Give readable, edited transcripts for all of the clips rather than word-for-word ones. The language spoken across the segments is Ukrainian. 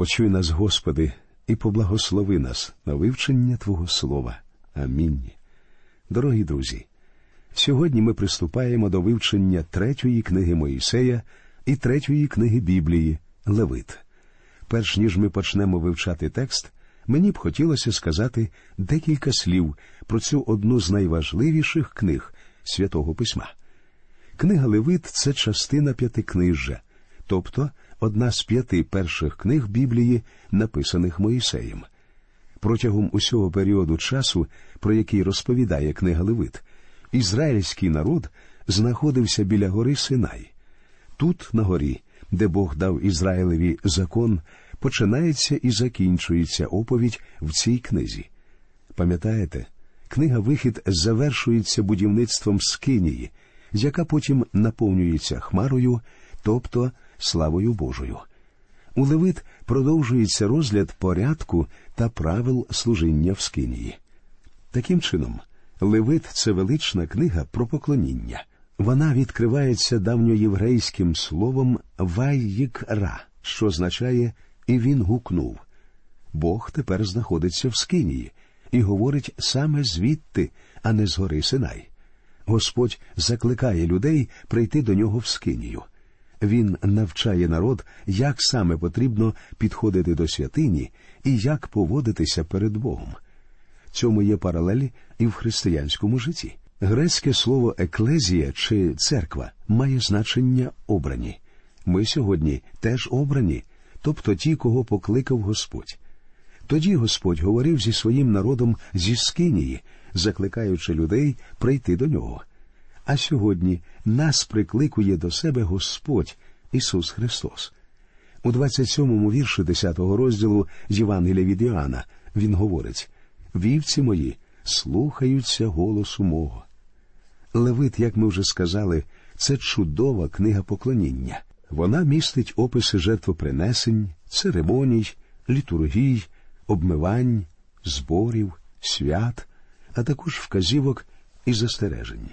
Почуй нас, Господи, і поблагослови нас на вивчення Твого Слова. Амінь. Дорогі друзі, сьогодні ми приступаємо до вивчення третьої книги Моїсея і третьої книги Біблії «Левит». Перш ніж ми почнемо вивчати текст, мені б хотілося сказати декілька слів про цю одну з найважливіших книг Святого Письма. Книга «Левит» – це частина п'ятикнижжя, тобто одна з 5 перших книг Біблії, написаних Моїсеєм. Протягом усього періоду часу, про який розповідає книга «Левит», ізраїльський народ знаходився біля гори Синай. Тут, на горі, де Бог дав Ізраїлеві закон, починається і закінчується оповідь в цій книзі. Пам'ятаєте, книга «Вихід» завершується будівництвом скинії, яка потім наповнюється хмарою, тобто славою Божою. У Левит продовжується розгляд порядку та правил служіння в скинії. Таким чином, Левит – це велична книга про поклоніння. Вона відкривається давньоєврейським словом «вайїкра», що означає «і він гукнув». Бог тепер знаходиться в скинії і говорить саме звідти, а не з гори Синай. Господь закликає людей прийти до нього в скинію. Він навчає народ, як саме потрібно підходити до святині і як поводитися перед Богом. Цьому є паралель і в християнському житті. Грецьке слово «еклезія» чи «церква» має значення «обрані». Ми сьогодні теж обрані, тобто ті, кого покликав Господь. Тоді Господь говорив зі своїм народом зі скинії, закликаючи людей прийти до нього. А сьогодні нас прикликує до себе Господь Ісус Христос. У 27-му вірші 10-го розділу Євангелія від Іоанна він говорить: «Вівці мої слухаються голосу мого». Левит, як ми вже сказали, це чудова книга поклоніння. Вона містить описи жертвопринесень, церемоній, літургій, обмивань, зборів, свят, а також вказівок і застережень.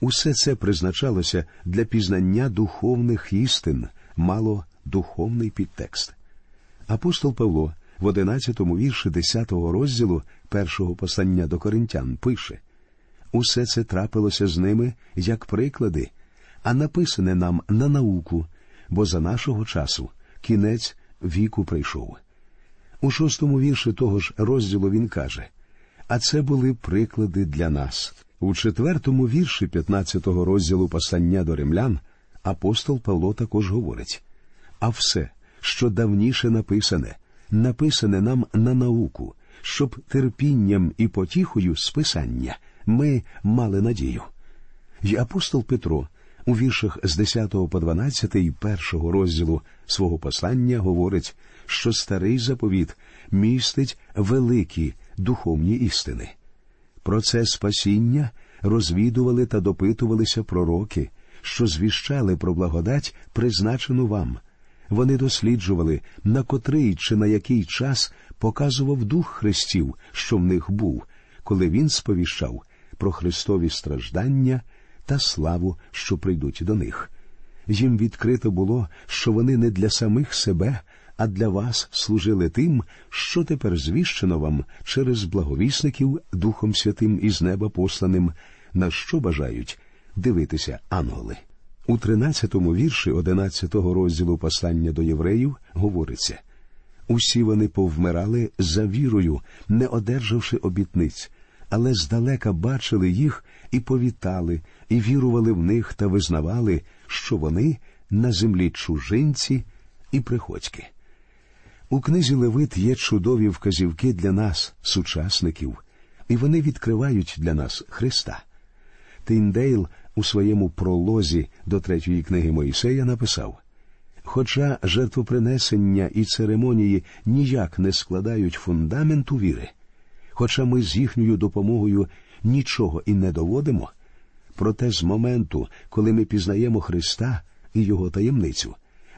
Усе це призначалося для пізнання духовних істин, мало духовний підтекст. Апостол Павло в 11-му вірші 10-го розділу першого послання до Коринтян пише: «Усе це трапилося з ними як приклади, а написане нам на науку, бо за нашого часу кінець віку прийшов». У 6-му вірші того ж розділу він каже: «А це були приклади для нас». У 4-му вірші 15-го розділу послання до римлян апостол Павло також говорить: «А все, що давніше написане, написане нам на науку, щоб терпінням і потіхою з Писання ми мали надію». І апостол Петро у віршах з 10 по 12 і 1-го розділу свого послання говорить, що старий заповіт містить великі духовні істини. Про це спасіння розвідували та допитувалися пророки, що звіщали про благодать, призначену вам. Вони досліджували, на котрий чи на який час показував Дух Христів, що в них був, коли він сповіщав про Христові страждання та славу, що прийдуть до них. Їм відкрито було, що вони не для самих себе, а для вас служили тим, що тепер звіщено вам через благовісників Духом Святим із неба посланим, на що бажають дивитися ангели». У 13-му вірші 11-го розділу послання до євреїв говориться: «Усі вони повмирали за вірою, не одержавши обітниць, але здалека бачили їх і повітали, і вірували в них та визнавали, що вони на землі чужинці і приходьки». У книзі «Левит» є чудові вказівки для нас, сучасників, і вони відкривають для нас Христа. Тіндейл у своєму пролозі до третьої книги Моїсея написав: «Хоча жертвопринесення і церемонії ніяк не складають фундаменту віри, хоча ми з їхньою допомогою нічого і не доводимо, проте з моменту, коли ми пізнаємо Христа і Його таємницю,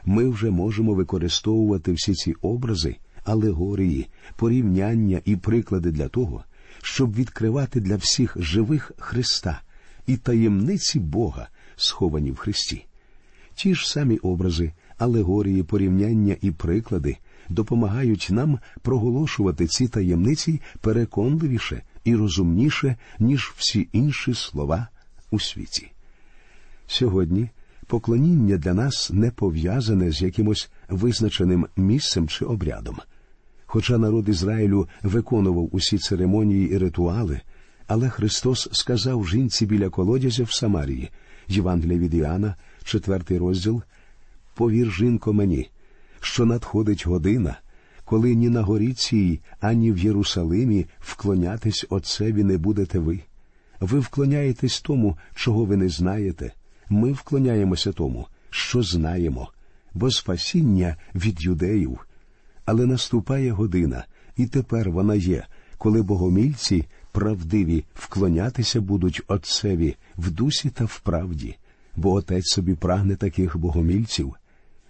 ми вже можемо використовувати всі ці образи, алегорії, порівняння і приклади для того, щоб відкривати для всіх живих Христа і таємниці Бога, сховані в Христі». Ті ж самі образи, алегорії, порівняння і приклади допомагають нам проголошувати ці таємниці переконливіше і розумніше, ніж всі інші слова у світі. Сьогодні поклоніння для нас не пов'язане з якимось визначеним місцем чи обрядом. Хоча народ Ізраїлю виконував усі церемонії і ритуали, але Христос сказав жінці біля колодязя в Самарії, Євангелія від Іоанна, 4 розділ, «Повір, жінко, мені, що надходить година, коли ні на горі цій, ані в Єрусалимі вклонятись Отцеві не будете ви. Ви вклоняєтесь тому, чого ви не знаєте. Ми вклоняємося тому, що знаємо, бо спасіння від юдеїв. Але наступає година, і тепер вона є, коли богомільці правдиві вклонятися будуть Отцеві в дусі та в правді, бо Отець собі прагне таких богомільців.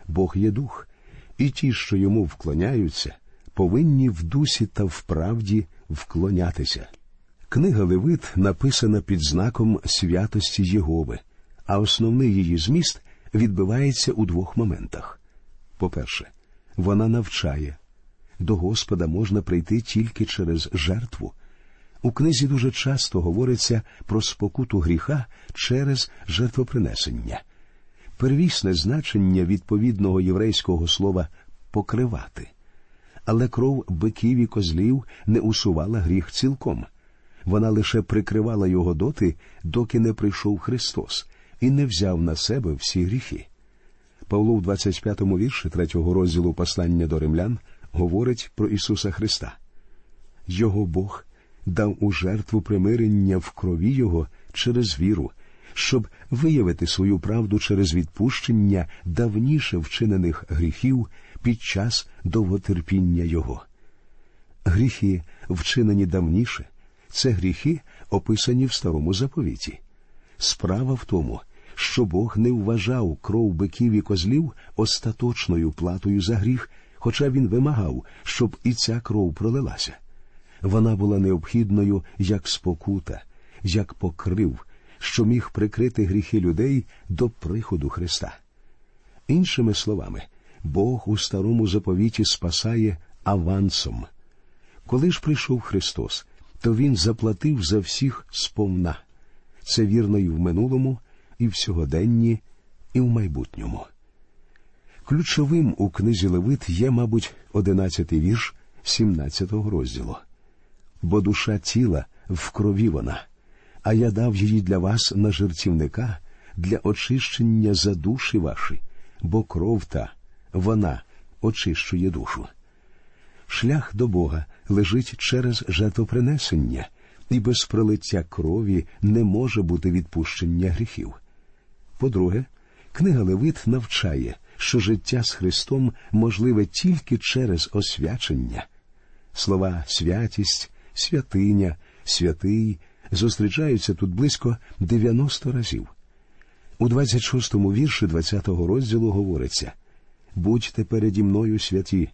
Бог є дух, і ті, що йому вклоняються, повинні в дусі та в правді вклонятися». Книга Левит написана під знаком святості Єгови, а основний її зміст відбивається у двох моментах. По-перше, вона навчає. До Господа можна прийти тільки через жертву. У книзі дуже часто говориться про спокуту гріха через жертвопринесення. Первісне значення відповідного єврейського слова «покривати». Але кров биків і козлів не усувала гріх цілком. Вона лише прикривала його доти, доки не прийшов Христос і не взяв на себе всі гріхи. Павло в 25-му вірші 3-го розділу послання до римлян говорить про Ісуса Христа. «Його Бог дав у жертву примирення в крові Його через віру, щоб виявити свою правду через відпущення давніше вчинених гріхів під час довготерпіння Його». Гріхи, вчинені давніше, це гріхи, описані в Старому Заповіті. Справа в тому, що Бог не вважав кров биків і козлів остаточною платою за гріх, хоча Він вимагав, щоб і ця кров пролилася. Вона була необхідною як спокута, як покрив, що міг прикрити гріхи людей до приходу Христа. Іншими словами, Бог у Старому Заповіті спасає авансом. Коли ж прийшов Христос, то Він заплатив за всіх сповна. Це вірно і в минулому, і в сьогоденні, і в майбутньому. Ключовим у книзі Левит є, мабуть, 11-й вірш 17-го розділу. «Бо душа тіла в крові вона, а я дав її для вас на жертівника, для очищення за душі ваші, бо кров та, вона, очищує душу». Шлях до Бога лежить через жертвопринесення, і без пролиття крові не може бути відпущення гріхів. По-друге, книга Левит навчає, що життя з Христом можливе тільки через освячення. Слова «святість», «святиня», «святий» зустрічаються тут близько 90 разів. У 26-му вірші 20-го розділу говориться «Будьте переді мною святі,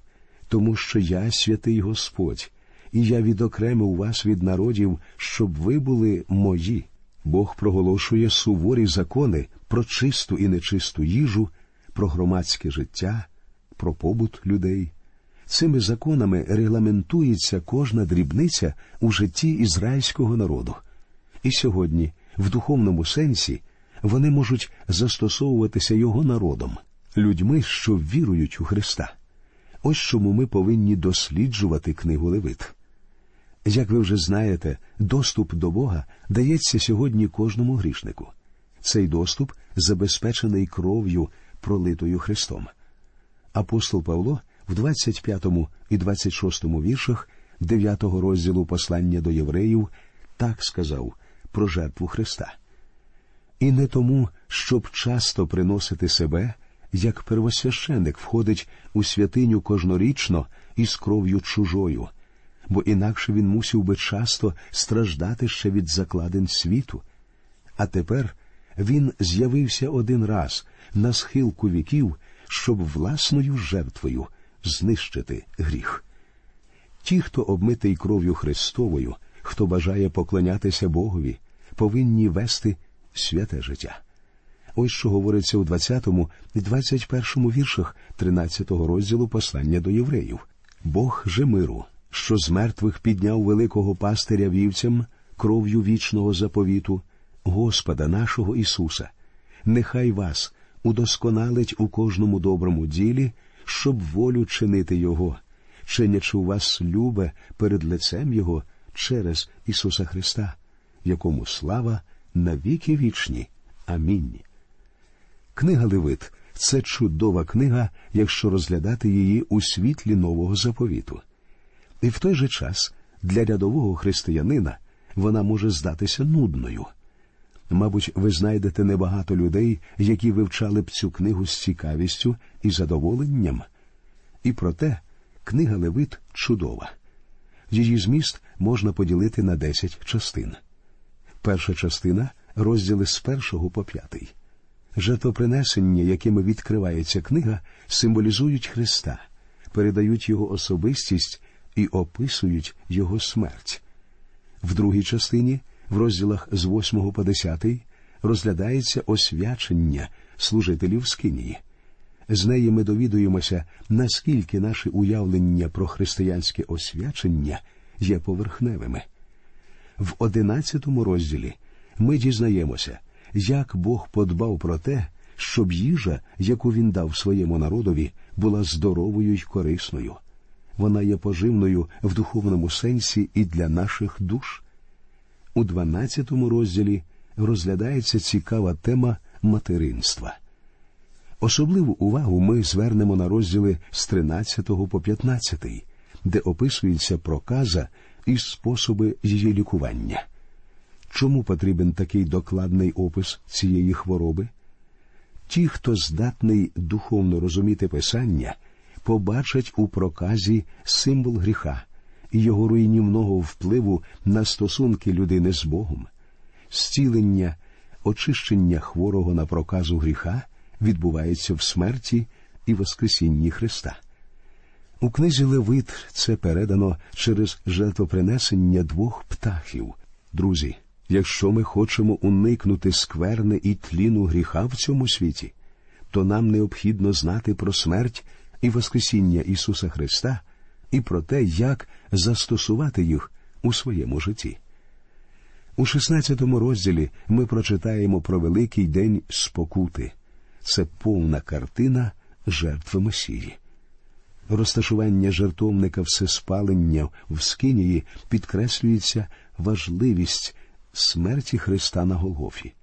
тому що я святий Господь, і я відокремив вас від народів, щоб ви були мої». Бог проголошує суворі закони про чисту і нечисту їжу, про громадське життя, про побут людей. Цими законами регламентується кожна дрібниця у житті ізраїльського народу. І сьогодні, в духовному сенсі, вони можуть застосовуватися його народом, людьми, що вірують у Христа. Ось чому ми повинні досліджувати книгу Левит. Як ви вже знаєте, доступ до Бога дається сьогодні кожному грішнику. Цей доступ забезпечений кров'ю, пролитою Христом. Апостол Павло в 25-му і 26-му віршах 9-го розділу послання до євреїв так сказав про жертву Христа. «І не тому, щоб часто приносити себе, як первосвященик входить у святиню кожнорічно із кров'ю чужою, бо інакше він мусив би часто страждати ще від закладин світу. А тепер він з'явився один раз на схилку віків, щоб власною жертвою знищити гріх». Ті, хто обмитий кров'ю Христовою, хто бажає поклонятися Богові, повинні вести святе життя. Ось що говориться у 20-му і 21-му віршах 13-го розділу послання до євреїв. «Бог же миру, що з мертвих підняв великого пастиря вівцям кров'ю вічного заповіту, Господа нашого Ісуса, нехай вас удосконалить у кожному доброму ділі, щоб волю чинити Його, чинячи у вас любе перед лицем Його через Ісуса Христа, якому слава навіки вічні. Амінь». Книга Левит – це чудова книга, якщо розглядати її у світлі Нового Заповіту. І в той же час для рядового християнина вона може здатися нудною. Мабуть, ви знайдете небагато людей, які вивчали б цю книгу з цікавістю і задоволенням. І проте книга Левит чудова. Її зміст можна поділити на 10 частин. Перша частина – розділи з 1 по 5. Жертвопринесення, якими відкривається книга, символізують Христа, передають Його особистість і описують Його смерть. В другій частині, в розділах з 8 по 10, розглядається освячення служителів в скинії. З неї ми довідуємося, наскільки наші уявлення про християнське освячення є поверхневими. В 11 розділі ми дізнаємося, як Бог подбав про те, щоб їжа, яку Він дав своєму народові, була здоровою й корисною. Вона є поживною в духовному сенсі і для наших душ. У 12 розділі розглядається цікава тема материнства. Особливу увагу ми звернемо на розділи з 13 по 15, де описується проказа і способи її лікування. Чому потрібен такий докладний опис цієї хвороби? Ті, хто здатний духовно розуміти Писання, побачать у проказі символ гріха і його руйнівного впливу на стосунки людини з Богом. Зцілення, очищення хворого на проказу гріха відбувається в смерті і воскресінні Христа. У книзі Левит це передано через жертвопринесення 2 птахів. Друзі, якщо ми хочемо уникнути скверни і тліну гріха в цьому світі, то нам необхідно знати про смерть і воскресіння Ісуса Христа і про те, як застосувати їх у своєму житті. У 16 розділі ми прочитаємо про Великий День Спокути. Це повна картина жертви Месії. Розташування жертовника всеспалення в скинії підкреслюється важливість смерті Христа на Голгофі.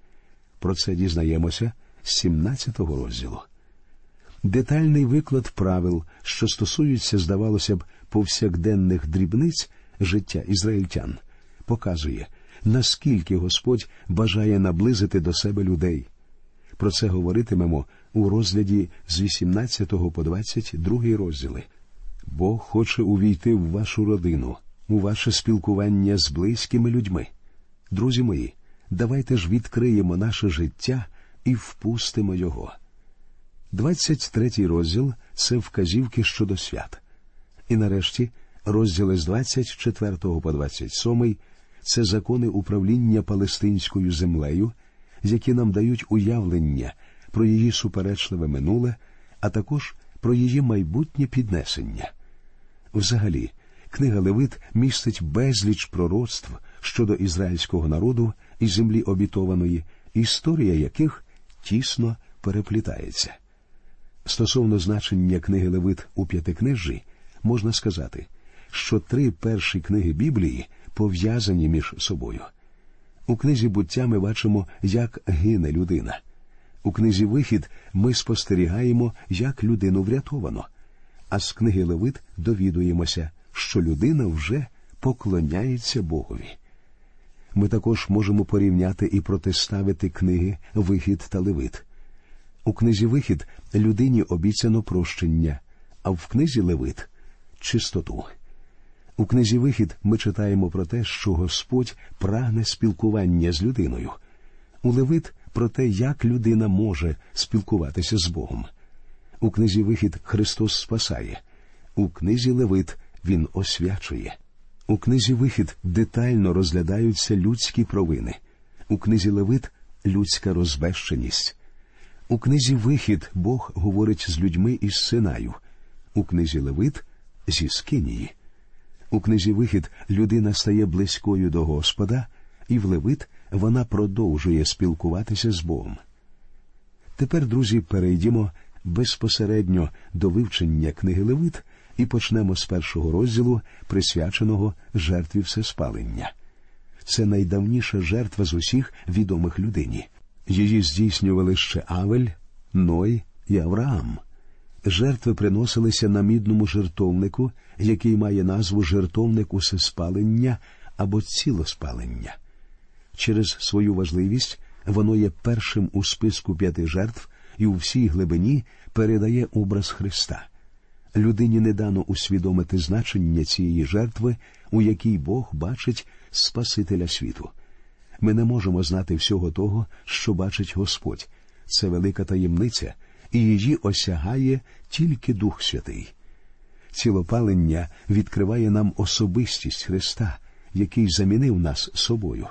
Про це дізнаємося з 17 розділу. Детальний виклад правил, що стосуються, здавалося б, повсякденних дрібниць життя ізраїльтян, показує, наскільки Господь бажає наблизити до себе людей. Про це говоритимемо у розгляді з 18 по 22 розділи. Бог хоче увійти в вашу родину, у ваше спілкування з близькими людьми. Друзі мої, давайте ж відкриємо наше життя і впустимо його. 23 розділ – це вказівки щодо свят. І нарешті розділи з 24 по 27 – це закони управління палестинською землею, які нам дають уявлення про її суперечливе минуле, а також про її майбутнє піднесення. Взагалі, книга Левит містить безліч пророцтв щодо ізраїльського народу і землі обітованої, історія яких тісно переплітається. Стосовно значення книги Левит у п'ятикнижжі, можна сказати, що 3 перші книги Біблії пов'язані між собою. У книзі «Буття» ми бачимо, як гине людина. У книзі «Вихід» ми спостерігаємо, як людину врятовано. А з книги Левит довідуємося, що людина вже поклоняється Богові. Ми також можемо порівняти і протиставити книги «Вихід» та «Левит». У книзі «Вихід» людині обіцяно прощення, а в книзі «Левит» – чистоту. У книзі «Вихід» ми читаємо про те, що Господь прагне спілкування з людиною. У «Левит» – про те, як людина може спілкуватися з Богом. У книзі «Вихід» Христос спасає. У книзі «Левит» Він освячує. У книзі «Вихід» детально розглядаються людські провини. У книзі «Левит» – людська розбещеність. У книзі «Вихід» Бог говорить з людьми із Синаю, у книзі «Левит» – зі Скинії. У книзі «Вихід» людина стає близькою до Господа, і в «Левит» вона продовжує спілкуватися з Богом. Тепер, друзі, перейдімо безпосередньо до вивчення книги «Левит» і почнемо з 1-го розділу, присвяченого жертві всеспалення. Це найдавніша жертва з усіх відомих людині. Її здійснювали ще Авель, Ной і Авраам. Жертви приносилися на мідному жертовнику, який має назву «жертовник усеспалення» або «цілоспалення». Через свою важливість воно є першим у списку 5 жертв і у всій глибині передає образ Христа. Людині не дано усвідомити значення цієї жертви, у якій Бог бачить Спасителя світу. Ми не можемо знати всього того, що бачить Господь. Це велика таємниця, і її осягає тільки Дух Святий. Цілопалення відкриває нам особистість Христа, який замінив нас собою.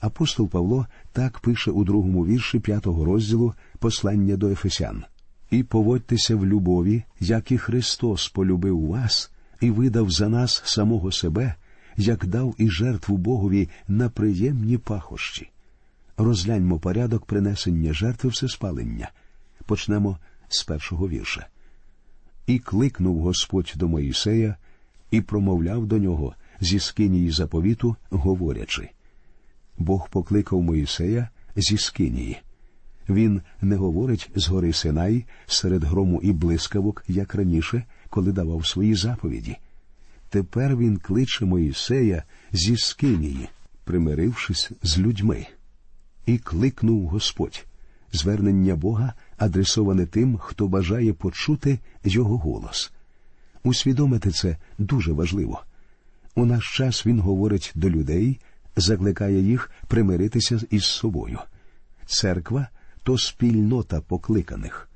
Апостол Павло так пише у 2-му вірші 5-го розділу послання до Ефесян. «І поводьтеся в любові, як і Христос полюбив вас і видав за нас самого себе, як дав і жертву Богові на приємні пахощі». Розгляньмо порядок принесення жертви всеспалення. Почнемо з 1-го вірша. «І кликнув Господь до Моїсея, і промовляв до нього зі скинії заповіту, говорячи». Бог покликав Моїсея зі скинії. Він не говорить з гори Синай, серед грому і блискавок, як раніше, коли давав свої заповіді. Тепер він кличе Моїсея зі скинії, примирившись з людьми. «І кликнув Господь». Звернення Бога адресоване тим, хто бажає почути його голос. Усвідомити це дуже важливо. У наш час він говорить до людей, закликає їх примиритися із собою. Церква – то спільнота покликаних.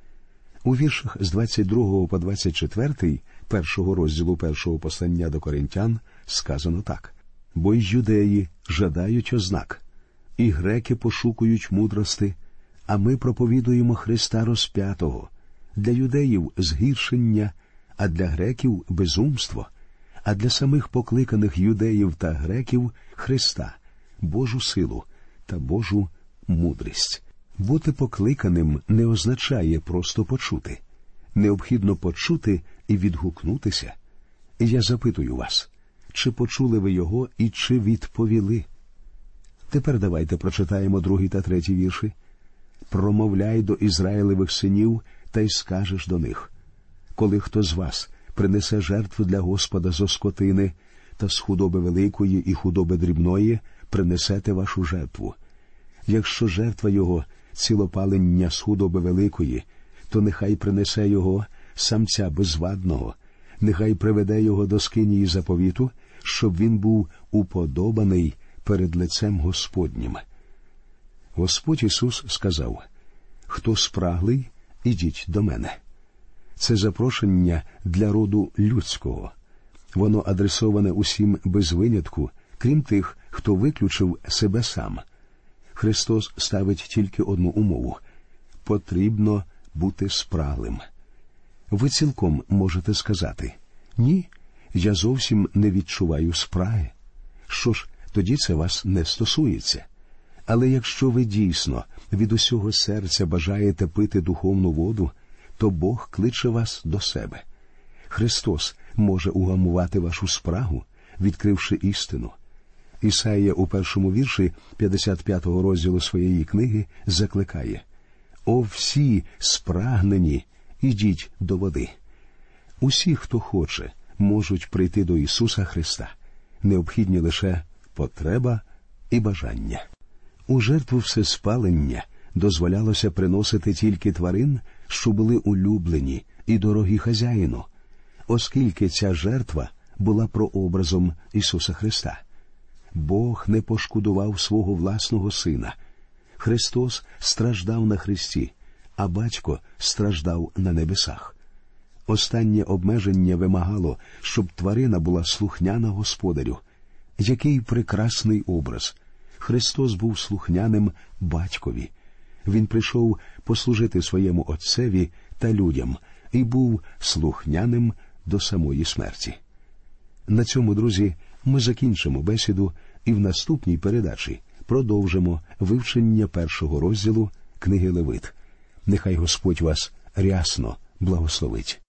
У віршах з 22 по 24 1-го розділу 1-го послання до Коринтян сказано так. «Бо й юдеї жадають ознак, і греки пошукують мудрости, а ми проповідуємо Христа розп'ятого. Для юдеїв – згіршення, а для греків – безумство, а для самих покликаних юдеїв та греків – Христа, Божу силу та Божу мудрість». Бути покликаним не означає просто почути. Необхідно почути і відгукнутися. І я запитую вас, чи почули ви його і чи відповіли? Тепер давайте прочитаємо 2-й та 3-й вірші. «Промовляй до Ізраїлевих синів, та й скажеш до них, коли хто з вас принесе жертву для Господа зо скотини, та з худоби великої і худоби дрібної принесете вашу жертву. Якщо жертва його цілопалення з худоби великої, то нехай принесе його самця безвадного, нехай приведе його до скинії заповіту, щоб він був уподобаний перед лицем Господнім». Господь Ісус сказав, «Хто спраглий, ідіть до мене». Це запрошення для роду людського. Воно адресоване усім без винятку, крім тих, хто виключив себе сам. Христос ставить тільки одну умову – потрібно бути спраглим. Ви цілком можете сказати, «Ні, я зовсім не відчуваю спраги». Що ж, тоді це вас не стосується. Але якщо ви дійсно від усього серця бажаєте пити духовну воду, то Бог кличе вас до себе. Христос може угамувати вашу спрагу, відкривши істину. Ісаїя у 1-му вірші 55-го розділу своєї книги закликає «О всі спрагнені, ідіть до води». Усі, хто хоче, можуть прийти до Ісуса Христа. Необхідні лише потреба і бажання. У жертву всеспалення дозволялося приносити тільки тварин, що були улюблені і дорогі хазяїну, оскільки ця жертва була прообразом Ісуса Христа. Бог не пошкодував свого власного Сина. Христос страждав на хресті, а Батько страждав на небесах. Останнє обмеження вимагало, щоб тварина була слухняна Господарю. Який прекрасний образ! Христос був слухняним Батькові. Він прийшов послужити своєму отцеві та людям і був слухняним до самої смерті. На цьому, друзі, ми закінчимо бесіду і в наступній передачі продовжимо вивчення 1 розділу книги Левит. Нехай Господь вас рясно благословить.